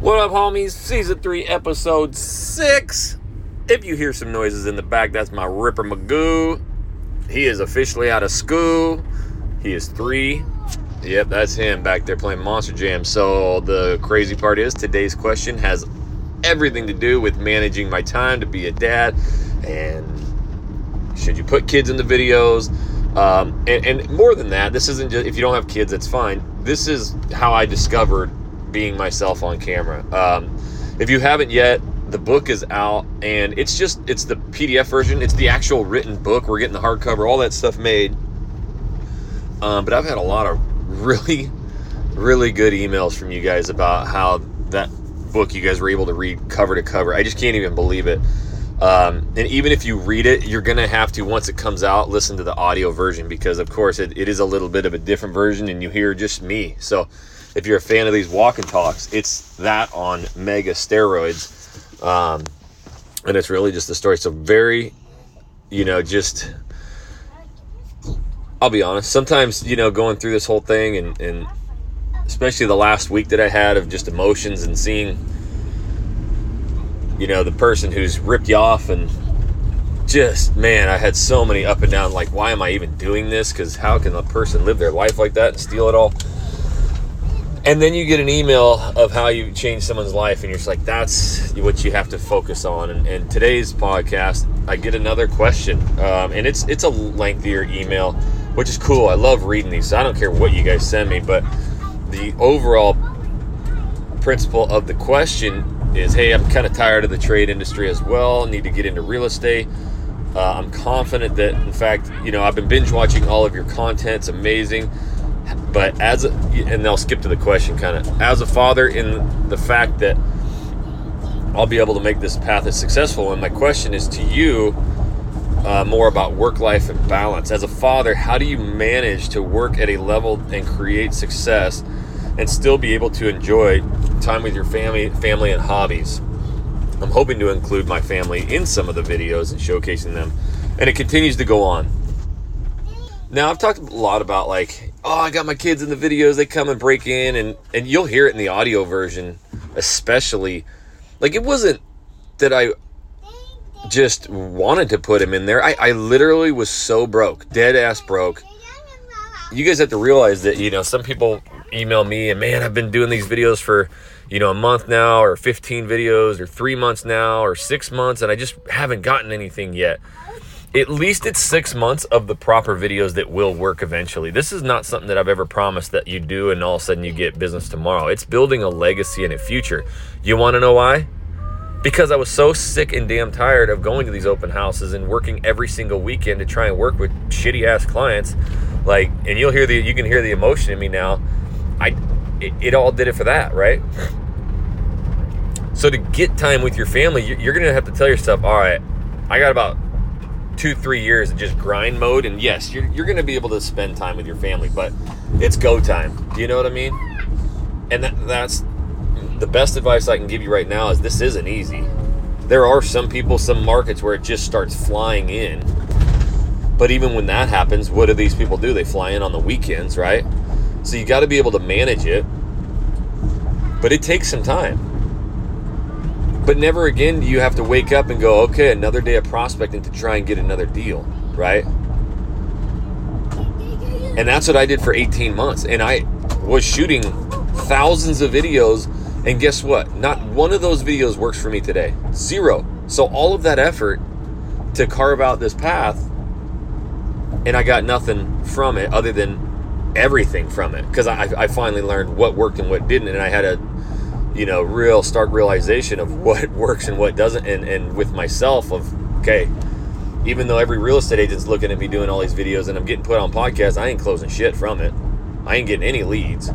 What up, homies? Season 3, episode 6. If you hear some noises in the back, that's my Ripper Magoo. He is officially out of school. He is 3. Yep, that's him back there playing Monster Jam. So the crazy part is today's question has everything to do with managing my time to be a dad. And should you put kids in the videos? And more than that, this isn't just, if you don't have kids, that's fine. This is how I discovered being myself on camera. If you haven't yet, the book is out, and it's the PDF version. It's the actual written book. We're getting the hardcover, all that stuff made. But I've had a lot of really, really good emails from you guys about how that book you guys were able to read cover to cover. I just can't even believe it. And even if you read it, you're going to have to, once it comes out, listen to the audio version, because of course it is a little bit of a different version and you hear just me. So if you're a fan of these walk and talks, it's that on mega steroids. And it's really just the story. So very, I'll be honest, sometimes, going through this whole thing and especially the last week that I had of just emotions and seeing, the person who's ripped you off, and just, man, I had so many up and down, like, why am I even doing this? Because how can a person live their life like that and steal it all? And then you get an email of how you changed someone's life, and you're just like, that's what you have to focus on. And today's podcast, I get another question, and it's a lengthier email, which is cool. I love reading these, so I don't care what you guys send me, but the overall principle of the question is, hey, I'm kind of tired of the trade industry as well. I need to get into real estate. I'm confident that, in fact, I've been binge watching all of your content. It's amazing. But and they'll skip to the question kind of. As a father, in the fact that I'll be able to make this path as successful. And my question is to you more about work-life and balance. As a father, how do you manage to work at a level and create success and still be able to enjoy time with your family and hobbies? I'm hoping to include my family in some of the videos and showcasing them. And it continues to go on. Now, I've talked a lot about like, oh, I got my kids in the videos. They come and break in. And you'll hear it in the audio version, especially. Like, it wasn't that I just wanted to put him in there. I literally was so broke, dead ass broke. You guys have to realize that, some people email me and, man, I've been doing these videos for a month now, or 15 videos, or 3 months now, or 6 months, and I just haven't gotten anything yet. At least it's 6 months of the proper videos that will work eventually. This is not something that I've ever promised that you do and all of a sudden you get business tomorrow. It's building a legacy and a future. You want to know why? Because I was so sick and damn tired of going to these open houses and working every single weekend to try and work with shitty ass clients. Like, and you can hear the emotion in me now. It all did it for that, right? So to get time with your family, you're going to have to tell yourself, all right, I got about 2-3 years of just grind mode. And yes, you're going to be able to spend time with your family, but it's go time. Do you know what I mean? And that's the best advice I can give you right now is this isn't easy. There are some people, some markets where it just starts flying in. But even when that happens, what do these people do? They fly in on the weekends, right? So you got to be able to manage it, but it takes some time. But never again do you have to wake up and go, okay, another day of prospecting to try and get another deal, right? And that's what I did for 18 months. And I was shooting thousands of videos, and guess what? Not one of those videos works for me today. 0. So all of that effort to carve out this path, and I got nothing from it other than everything from it, because I finally learned what worked and what didn't, and I had a real stark realization of what works and what doesn't, and with myself of, okay, even though every real estate agent's looking at me doing all these videos and I'm getting put on podcasts, I ain't closing shit from it. I ain't getting any leads,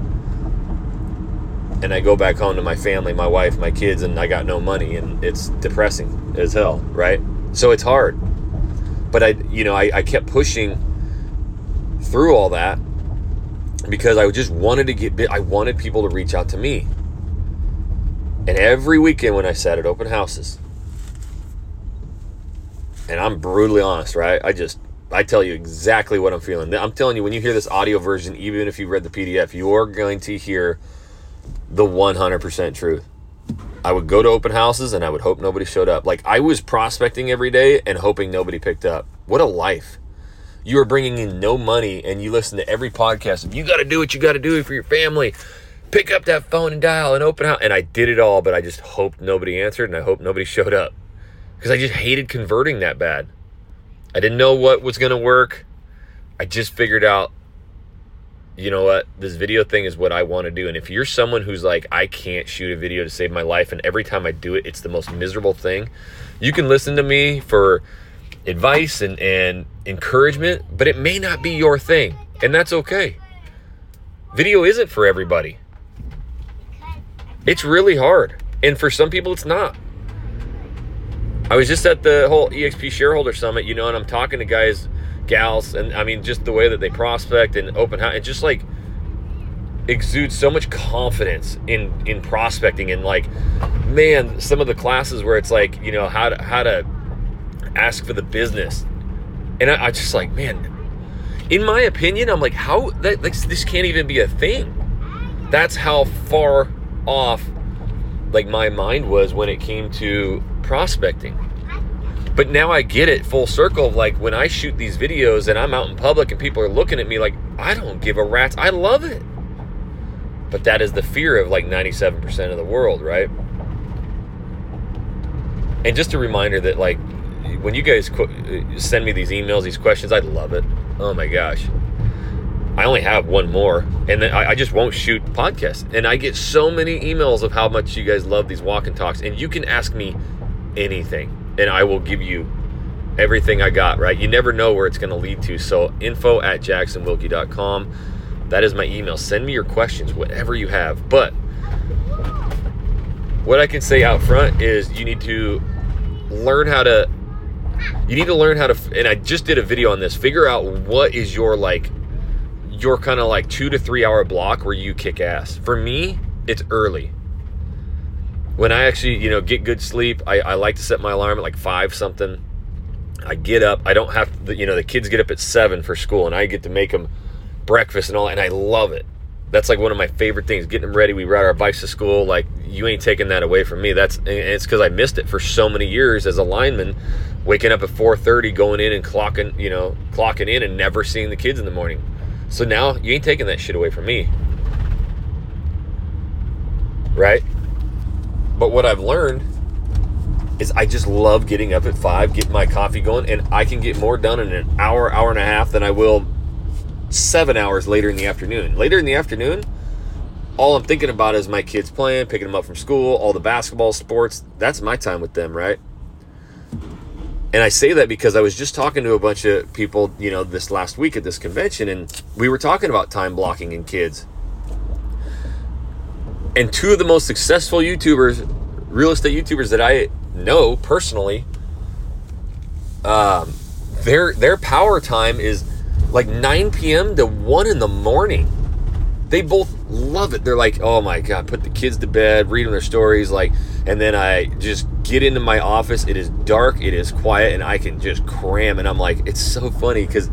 and I go back home to my family, my wife, my kids, and I got no money, and it's depressing as hell, right? So it's hard, but I kept pushing through all that, because I just wanted to I wanted people to reach out to me. And every weekend when I sat at open houses, and I'm brutally honest, right? I tell you exactly what I'm feeling. I'm telling you, when you hear this audio version, even if you read the PDF, you're going to hear the 100% truth. I would go to open houses and I would hope nobody showed up. Like, I was prospecting every day and hoping nobody picked up. What a life. You are bringing in no money and you listen to every podcast of, you got to do what you got to do for your family. Pick up that phone and dial an open house. And I did it all, but I just hoped nobody answered and I hoped nobody showed up because I just hated converting that bad. I didn't know what was going to work. I just figured out, you know what, this video thing is what I want to do. And if you're someone who's like, I can't shoot a video to save my life, and every time I do it, it's the most miserable thing, you can listen to me for advice and encouragement, but it may not be your thing. And that's okay. Video isn't for everybody. It's really hard. And for some people, it's not. I was just at the whole EXP Shareholder Summit, you know, and I'm talking to guys, gals, and I mean, just the way that they prospect and open house, it just like exudes so much confidence in prospecting. And like, man, some of the classes where it's like, you know, how to ask for the business. And I just like, man, in my opinion, I'm like, how that, like, this can't even be a thing. That's how far off like my mind was when it came to prospecting. But now I get it full circle. Like when I shoot these videos and I'm out in public and people are looking at me like, I don't give a rat's. I love it. But that is the fear of like 97% of the world, right? And just a reminder that like when you guys send me these emails, these questions, I love it. Oh my gosh. I only have one more, and then I just won't shoot podcasts. And I get so many emails of how much you guys love these walk and talks, and you can ask me anything and I will give you everything I got, right? You never know where it's going to lead to. So info@jacksonwilkie.com. That is my email. Send me your questions, whatever you have. But what I can say out front is you need to learn how to, and I just did a video on this, figure out what is your kind of like 2 to 3 hour block where you kick ass. For me, it's early. When I actually, you know, get good sleep, I like to set my alarm at like 5 something. I get up. I don't have to, you know, the kids get up at 7 for school and I get to make them breakfast and all that, and I love it. That's like one of my favorite things, getting them ready. We ride our bikes to school. Like, you ain't taking that away from me. And it's because I missed it for so many years as a lineman, waking up at 4:30, going in and clocking in and never seeing the kids in the morning. So now you ain't taking that shit away from me, right? But what I've learned is I just love getting up at 5, get my coffee going, and I can get more done in an hour, hour and a half than I will 7 hours later in the afternoon. Later in the afternoon, all I'm thinking about is my kids playing, picking them up from school, all the basketball, sports. That's my time with them, right? And I say that because I was just talking to a bunch of people, you know, this last week at this convention, and we were talking about time blocking in kids. And 2 of the most successful YouTubers, real estate YouTubers that I know personally, their power time is like 9 p.m. to 1 in the morning. They both love it. They're like, oh my God, put the kids to bed, read them their stories, like, and then I just get into my office. It is dark, it is quiet, and I can just cram. And I'm like, it's so funny because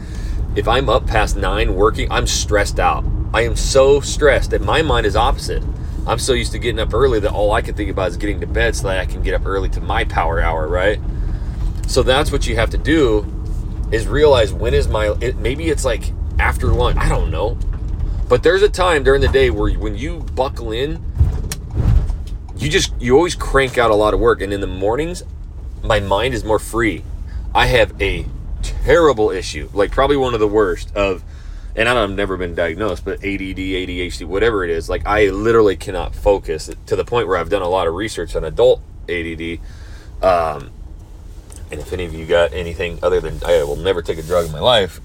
if I'm up past 9 working, I'm stressed out. I am so stressed that my mind is opposite. I'm so used to getting up early that all I can think about is getting to bed so that I can get up early to my power hour, right? So that's what you have to do, is realize when is maybe it's like after lunch, I don't know. But there's a time during the day where when you buckle in, you always crank out a lot of work. And in the mornings, my mind is more free. I have a terrible issue, like probably one of the worst of, and I've never been diagnosed, but ADD, ADHD, whatever it is. Like, I literally cannot focus, to the point where I've done a lot of research on adult ADD. And if any of you got anything other than, I will never take a drug in my life,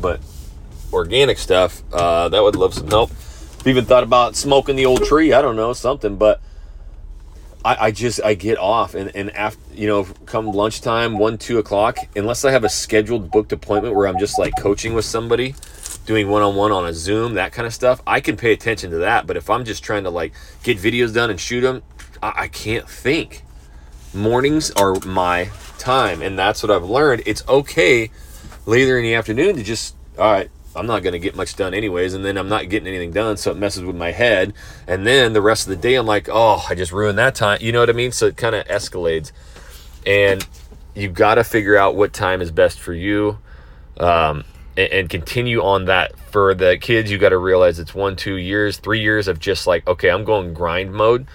but organic stuff, that would love some help. I've even thought about smoking the old tree, I don't know, something. But I get off, and after, you know, come lunchtime, 1, 2 o'clock, unless I have a scheduled booked appointment where I'm just like coaching with somebody, doing one-on-one on a Zoom, that kind of stuff, I can pay attention to that. But if I'm just trying to like get videos done and shoot them, I can't think. Mornings are my time, and that's what I've learned. It's okay later in the afternoon to just, all right, I'm not going to get much done anyways, and then I'm not getting anything done, so it messes with my head. And then the rest of the day, I'm like, oh, I just ruined that time. You know what I mean? So it kind of escalates. And you've got to figure out what time is best for you, and continue on that. For the kids, you got to realize it's 1, 2 years, 3 years of just like, okay, I'm going grind mode.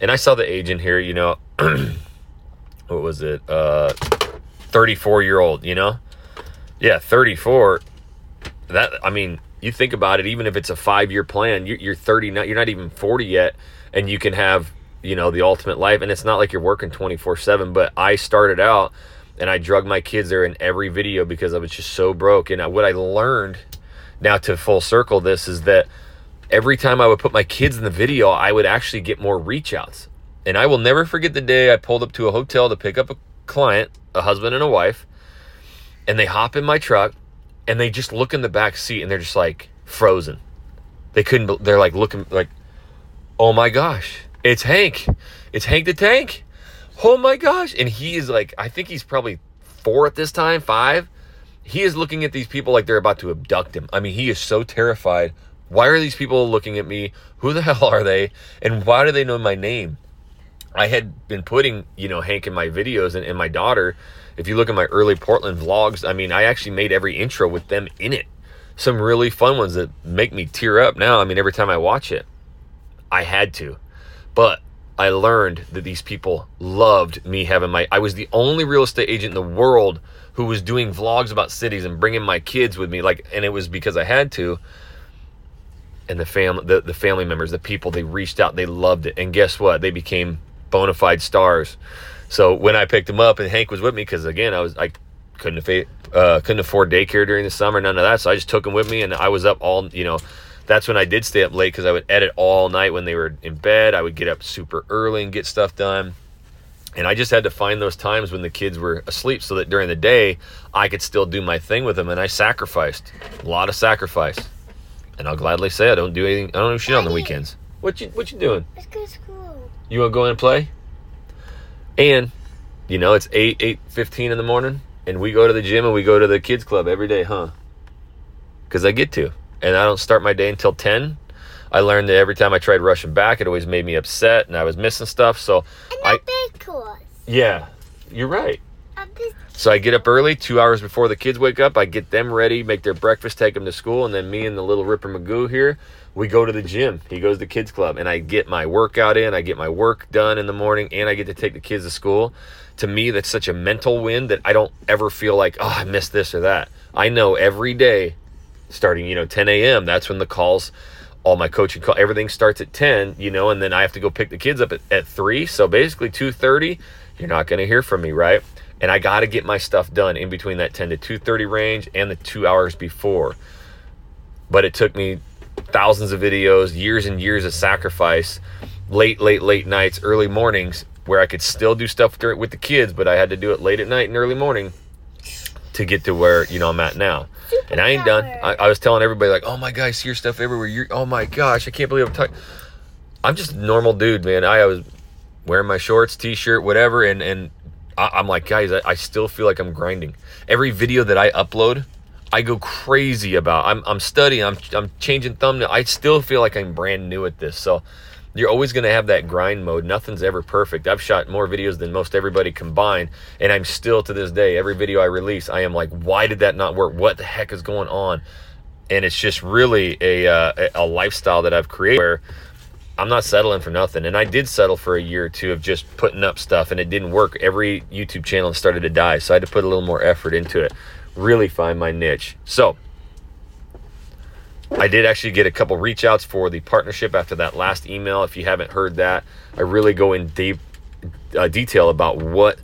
And I saw the age in here, you know, what was it? 34-year-old, you know? Yeah, 34. That, I mean, you think about it, even if it's a 5-year plan, you're 39, you're not even 40 yet, and you can have, you know, the ultimate life. And it's not like you're working 24/7, but I started out and I drug my kids there in every video because I was just so broke. And what I learned now to full circle this is that every time I would put my kids in the video, I would actually get more reach outs. And I will never forget the day I pulled up to a hotel to pick up a client, a husband and a wife, and they hop in my truck and they just look in the back seat and they're just like frozen. They couldn't, they're like looking like, oh my gosh, it's Hank. It's Hank the Tank. Oh my gosh. And he is like, I think he's probably 4 at this time, 5. He is looking at these people like they're about to abduct him. I mean, he is so terrified. Why are these people looking at me? Who the hell are they? And why do they know my name? I had been putting, you know, Hank in my videos and my daughter. If you look at my early Portland vlogs, I mean, I actually made every intro with them in it. Some really fun ones that make me tear up now. I mean, every time I watch it, I had to. But I learned that these people loved me having my... I was the only real estate agent in the world who was doing vlogs about cities and bringing my kids with me. Like, and it was because I had to. And the family members, the people, they reached out, they loved it. And guess what? They became bona fide stars. So when I picked them up and Hank was with me, because again, I couldn't afford daycare during the summer, none of that. So I just took him with me, and I was up all, you know, that's when I did stay up late because I would edit all night when they were in bed. I would get up super early and get stuff done. And I just had to find those times when the kids were asleep so that during the day I could still do my thing with them. And I sacrificed a lot of sacrifice. And I'll gladly say I don't do anything. I don't do shit on the weekends. What you doing? Let's go to school. You want to go in and play? And, you know, it's 8:15 in the morning. And we go to the gym and we go to the kids club every day, huh? Because I get to. And I don't start my day until 10. I learned that every time I tried rushing back, it always made me upset and I was missing stuff. So yeah, you're right. So I get up early, 2 hours before the kids wake up. I get them ready, make their breakfast, take them to school. And then me and the little Ripper Magoo here, we go to the gym. He goes to the kids club and I get my workout in. I get my work done in the morning and I get to take the kids to school. To me, that's such a mental win that I don't ever feel like, oh, I missed this or that. I know every day starting, you know, 10 a.m., that's when the calls, all my coaching call, everything starts at 10, you know, and then I have to go pick the kids up at 3. So basically 2:30, you're not going to hear from me, right? And I got to get my stuff done in between that 10 to 2:30 range and the 2 hours before. But it took me thousands of videos, years and years of sacrifice, late nights, early mornings, where I could still do stuff with the kids, but I had to do it late at night and early morning to get to where, you know, I'm at now. And I ain't done. I was telling everybody like, oh my gosh, I see your stuff everywhere. Oh my gosh, I can't believe I'm talking. I'm just a normal dude, man. I was wearing my shorts, t-shirt, whatever. And I'm like, guys, I still feel like I'm grinding. Every video that I upload, I go crazy about. I'm studying. I'm changing thumbnail. I still feel like I'm brand new at this. So you're always going to have that grind mode. Nothing's ever perfect. I've shot more videos than most everybody combined. And I'm still to this day, every video I release, I am like, why did that not work? What the heck is going on? And it's just really a lifestyle that I've created where I'm not settling for nothing. And I did settle for a year or two of just putting up stuff and it didn't work. Every YouTube channel started to die. So I had to put a little more effort into it, really find my niche. So I did actually get a couple reach outs for the partnership after that last email. If you haven't heard that, I really go in deep detail about what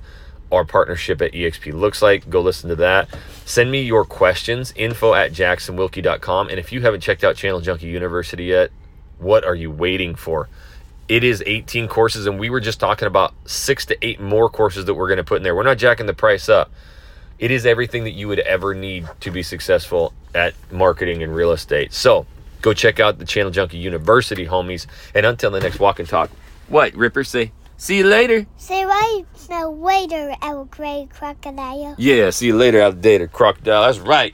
our partnership at EXP looks like. Go listen to that. Send me your questions, info@jacksonwilkie.com. And if you haven't checked out Channel Junkie University yet, what are you waiting for? It is 18 courses, and we were just talking about 6 to 8 more courses that we're going to put in there. We're not jacking the price up. It is everything that you would ever need to be successful at marketing and real estate. So go check out the Channel Junkie University, homies. And until the next Walk and Talk. What, Ripper, say? See you later. See you later, out gray crocodile. Yeah, see you later, alligator crocodile. That's right.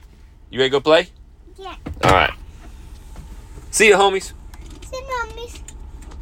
You ready to go play? Yeah. All right. See you, homies.